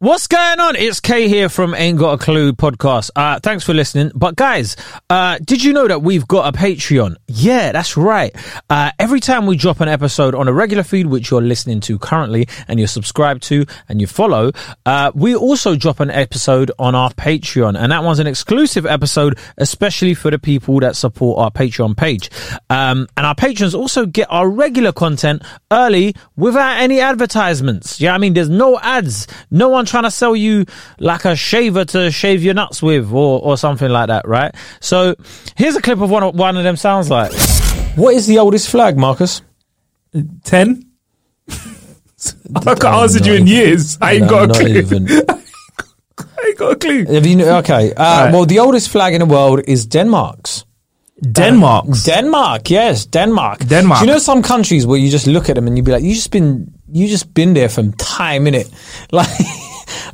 What's going on? It's Kay here from Ain't Got a Clue podcast. Thanks for listening. But guys, did you know that we've got a Patreon? Yeah, that's right. Every time we drop an episode on a regular feed, which you're listening to currently and you're subscribed to and you follow, we also drop an episode on our Patreon. And that one's an exclusive episode, especially for the people that support our Patreon page. And our patrons also get our regular content early without any advertisements. Yeah, I mean, there's no ads. No one trying to sell you like a shaver to shave your nuts with or something like that, right? So here's a clip of one of them sounds like. What is the oldest flag, Marcus? 10? I can't answer you in years. I ain't got a clue. I ain't got a clue. Okay. Right. Well, the oldest flag in the world is Denmark's. Denmark, yes, Denmark. Do you know some countries where you just look at them and you'd be like, you just been there from time, innit?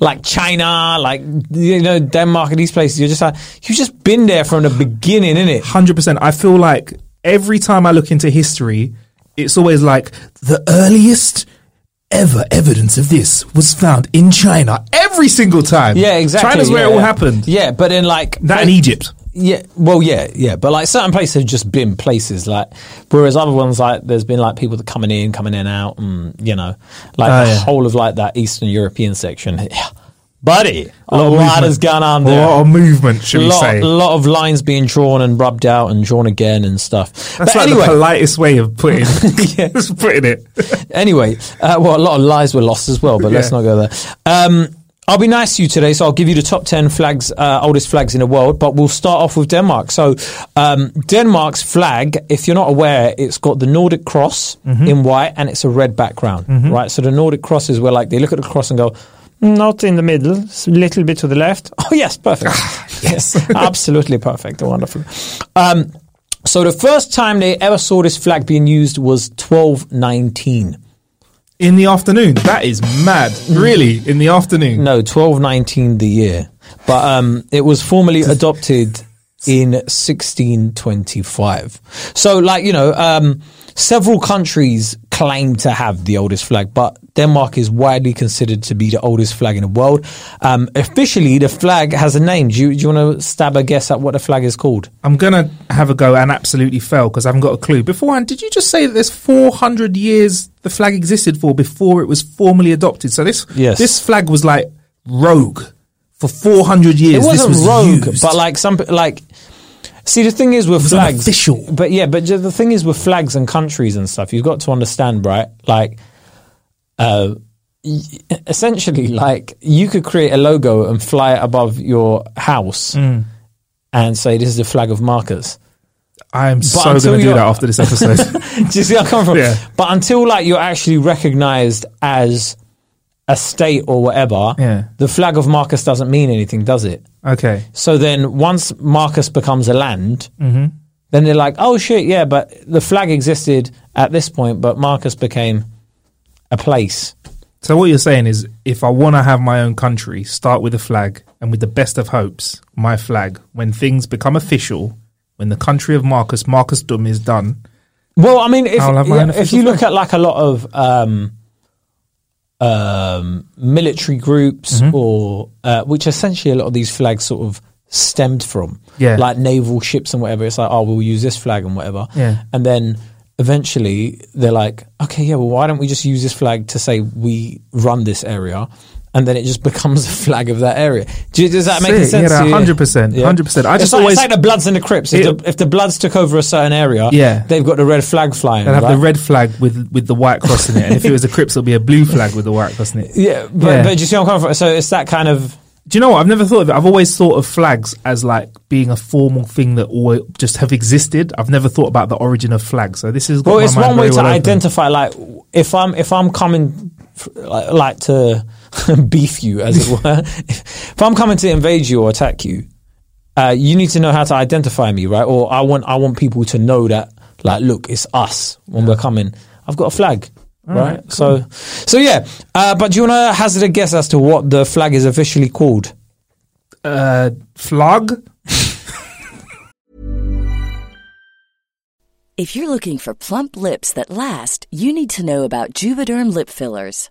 Like China, like, you know, Denmark and these places. You're just like, you've just been there from the beginning, innit? 100%. I feel like every time I look into history, it's always like the earliest ever evidence of this was found in China. Every single time. Yeah, exactly. China's where it all happened. Yeah, but then like that in Egypt. Yeah, well, yeah. But, like, certain places have just been places, like, whereas other ones, like, there's been, like, people that coming in, out, and, you know, like, the whole of, like, that Eastern European section. Yeah. Buddy, a lot has gone on there. A lot of movement, should we say. A lot of lines being drawn and rubbed out and drawn again and stuff. That's the politest way of putting it. Anyway, well, a lot of lives were lost as well, but let's not go there. I'll be nice to you today, so I'll give you the top 10 flags, oldest flags in the world, but we'll start off with Denmark. So, Denmark's flag, if you're not aware, it's got the Nordic cross in white and it's a red background, right? So the Nordic cross is where, like, they look at the cross and go, not in the middle, a little bit to the left. Oh, yes, perfect. Yes, absolutely perfect. Wonderful. So the first time they ever saw this flag being used was 1219. In the afternoon. That is mad. Really? In the afternoon? No, 1219 the year. But it was formally adopted in 1625. So, like, you know, several countries claim to have the oldest flag, but Denmark is widely considered to be the oldest flag in the world. Officially, the flag has a name. Do you want to stab a guess at what the flag is called? I'm going to have a go and absolutely fail because I haven't got a clue. Beforehand, did you just say that there's 400 years the flag existed for before it was formally adopted? So this flag was like rogue for 400 years. It wasn't rogue, used. But like some... like. See, the thing is with flags, official. But the thing is with flags and countries and stuff, you've got to understand, right? Like, essentially, like, you could create a logo and fly it above your house and say, "This is the flag of Marcus." I'm so going to do that after this episode. Do you see where I come from? Yeah. But until like you're actually recognised as a state or whatever, the flag of Marcus doesn't mean anything, does it? Okay. So then once Marcus becomes a land, then they're like, oh shit, yeah, but the flag existed at this point, but Marcus became a place. So what you're saying is, if I want to have my own country, start with a flag, and with the best of hopes, my flag, when things become official, when the country of Marcusdom is done. Well, I mean, if you look at like a lot of... military groups or which essentially a lot of these flags sort of stemmed from, like naval ships and whatever. It's like, oh, we'll use this flag and whatever. And then eventually they're like, okay, yeah, well, why don't we just use this flag to say we run this area? And then it just becomes a flag of that area. Does that make sense? Yeah, 100%. 100%. I just always, it's like the Bloods and the Crips. If the Bloods took over a certain area, they've got the red flag flying. They'll have the red flag with the white cross in it. And if it was the Crips, it'll be a blue flag with the white cross in it. But do you see what I'm coming from? So it's that kind of... Do you know what? I've never thought of it. I've always thought of flags as like being a formal thing that always just have existed. I've never thought about the origin of flags. So this is got my mind very well. Well, it's one way to identify. Like if I'm coming like to beef you, as it were, if I'm coming to invade you or attack you, you need to know how to identify me, right? Or I want people to know that, like, look, it's us when we're coming. I've got a flag. Right, cool. so yeah. But do you want to hazard a guess as to what the flag is officially called? Flag? If you're looking for plump lips that last, you need to know about Juvederm lip fillers.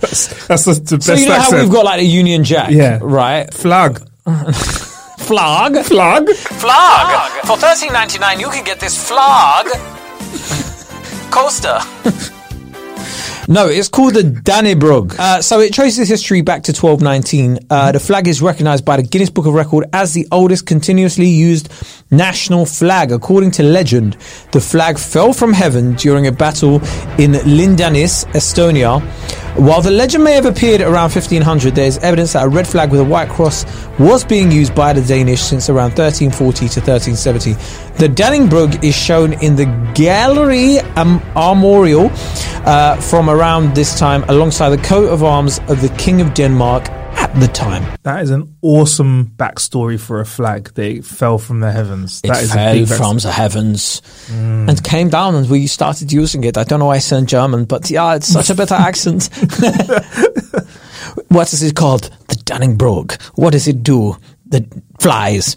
That's the best. So you know accent. How we've got like a Union Jack, right? Flag, flag, flag, flag. For $13.99, you can get this flag coaster. No, it's called the Dannebrog. So it traces history back to 1219. The flag is recognised by the Guinness Book of Record as the oldest continuously used national flag. According to legend, the flag fell from heaven during a battle in Lindanis, Estonia. While the legend may have appeared around 1500, there is evidence that a red flag with a white cross was being used by the Danish since around 1340 to 1370. The Dannebrog is shown in the Gallery Armorial from around this time, alongside the coat of arms of the King of Denmark at the time. That is an awesome backstory for a flag. They fell from the heavens. It fell from the heavens and came down, and we started using it. I don't know why I said German, but yeah, it's such a better accent. What is it called? The Dannebrog. What does it do? The flies.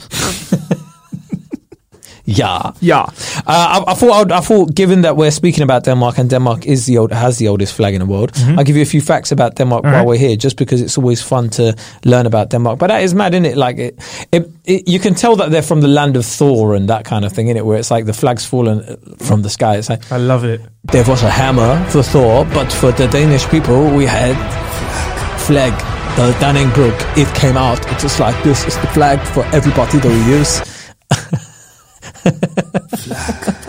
Yeah. I thought, given that we're speaking about Denmark, and Denmark is has the oldest flag in the world, I'll give you a few facts about Denmark while we're here, just because it's always fun to learn about Denmark. But that is mad, isn't it? Like it you can tell that they're from the land of Thor and that kind of thing, innit? Where it's like the flag's fallen from the sky. It's like, I love it. There was a hammer for Thor, but for the Danish people, we had flag, the Dannebrog. It came out. It's just like, this is the flag for everybody that we use. Flag.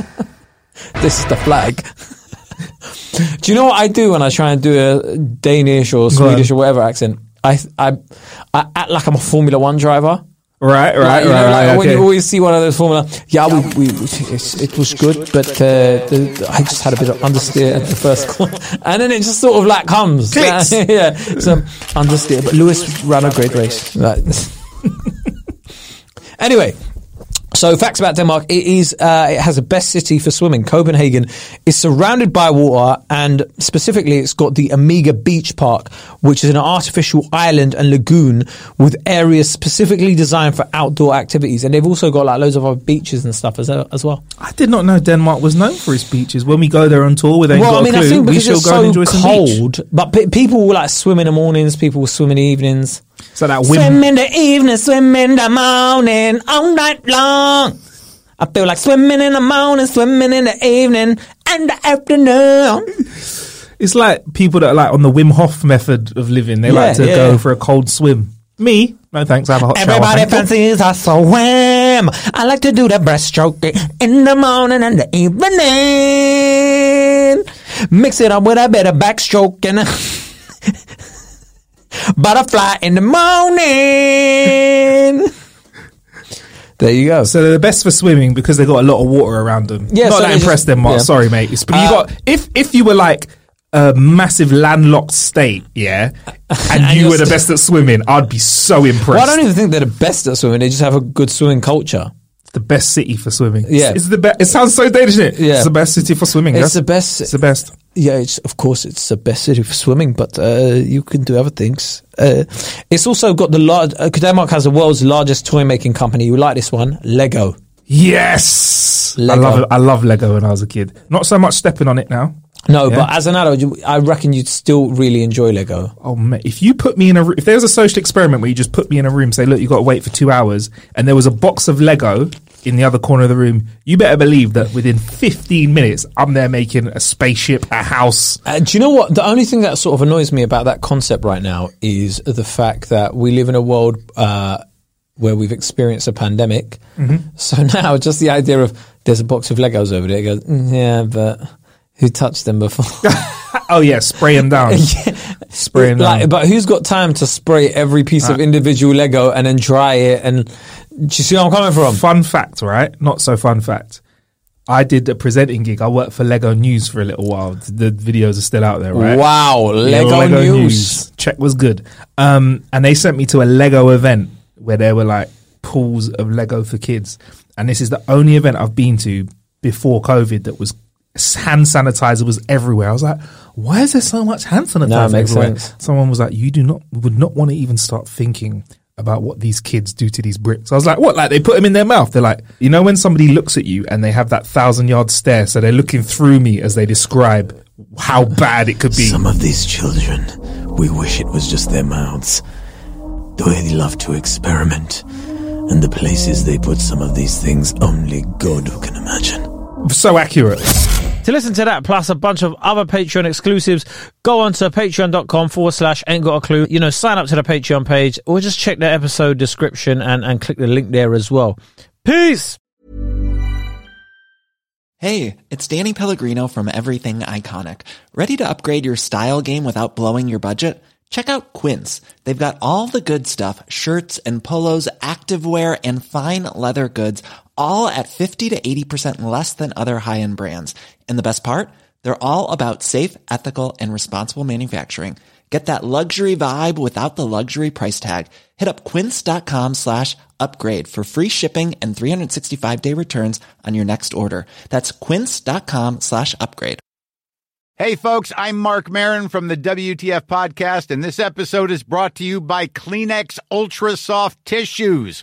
This is the flag. Do you know what I do when I try and do a Danish or Swedish or whatever accent? I act like I'm a Formula One driver. Right. When you always see one of those formula, it was good, but I just had a bit of understeer at the first corner, and then it just sort of like comes. Yeah, so understeer. But Lewis ran a great race. Right. Anyway, so facts about Denmark: it has the best city for swimming. Copenhagen is surrounded by water, and specifically, it's got the Amager Beach Park, which is an artificial island and lagoon with areas specifically designed for outdoor activities. And they've also got like loads of other beaches and stuff as well. I did not know Denmark was known for its beaches. When we go there on tour, I think because it's so cold, but people will like swim in the mornings, people will swim in the evenings. So that swim in the evening, swim in the morning, all night long. I feel like swimming in the morning, swimming in the evening, and the afternoon. It's like people that are like on the Wim Hof method of living. They like to go for a cold swim. Me? No thanks, I have a hot shower. Everybody fancies I swim. I like to do the breaststroke in the morning and the evening. Mix it up with a bit of backstroke and butterfly in the morning. There you go. So they're the best for swimming because they got a lot of water around them. Yeah, not so that impressed them, Mark. Yeah. Sorry, mate. But you got if you were like a massive landlocked state, and you were the best at swimming, I'd be so impressed. Well, I don't even think they're the best at swimming. They just have a good swimming culture. The best city for swimming. Yeah, it's the best. It sounds so dated, doesn't it? Yeah. It's the best city for swimming. It's the best. It's the best. Yeah, of course it's the best city for swimming, but you can do other things. It's also got Denmark has the world's largest toy making company. You like this one? Lego. Yes, Lego. I love Lego when I was a kid. Not so much stepping on it now. No, but as an adult, I reckon you'd still really enjoy Lego. Oh mate, if you put me in if there was a social experiment where you just put me in a room, say, look, you got to wait for 2 hours, and there was a box of Lego in the other corner of the room, you better believe that within 15 minutes, I'm there making a spaceship, a house. Do you know what? The only thing that sort of annoys me about that concept right now is the fact that we live in a world where we've experienced a pandemic. Mm-hmm. So now just the idea of there's a box of Legos over there, it goes, yeah, but who touched them before? Oh yeah, spray them down. Spray them down. But who's got time to spray every piece of individual Lego and then dry it? And do you see where I'm coming from? Fun fact, right? Not so fun fact. I did a presenting gig. I worked for Lego News for a little while. The videos are still out there, right? Wow, Lego News. Check was good. And they sent me to a Lego event where there were like pools of Lego for kids. And this is the only event I've been to before COVID that was hand sanitizer was everywhere. I was like, why is there so much hand sanitizer everywhere? Sense. Someone was like, you would not want to even start thinking about what these kids do to these bricks. I was like, what? Like they put them in their mouth. They're like, you know when somebody looks at you and they have that 1,000-yard stare, so they're looking through me as they describe how bad it could be. Some of these children, we wish it was just their mouths. They love to experiment, and the places they put some of these things, only God can imagine. So accurate. To listen to that, plus a bunch of other Patreon exclusives, go on to patreon.com/, ain't got a clue. You know, sign up to the Patreon page or just check the episode description and click the link there as well. Peace! Hey, it's Danny Pellegrino from Everything Iconic. Ready to upgrade your style game without blowing your budget? Check out Quince. They've got all the good stuff, shirts and polos, activewear and fine leather goods, all at 50 to 80% less than other high-end brands. And the best part? They're all about safe, ethical, and responsible manufacturing. Get that luxury vibe without the luxury price tag. Hit up quince.com/upgrade for free shipping and 365-day returns on your next order. That's quince.com/upgrade. Hey, folks, I'm Mark Maron from the WTF Podcast, and this episode is brought to you by Kleenex Ultra Soft Tissues,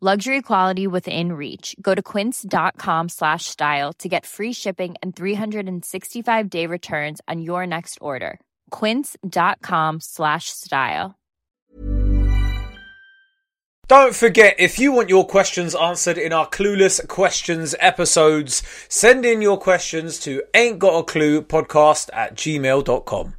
Luxury quality within reach. Go to quince.com/style to get free shipping and 365-day returns on your next order. Quince.com/style. Don't forget, if you want your questions answered in our Clueless Questions episodes, send in your questions to ain'tgotacluepodcast@gmail.com.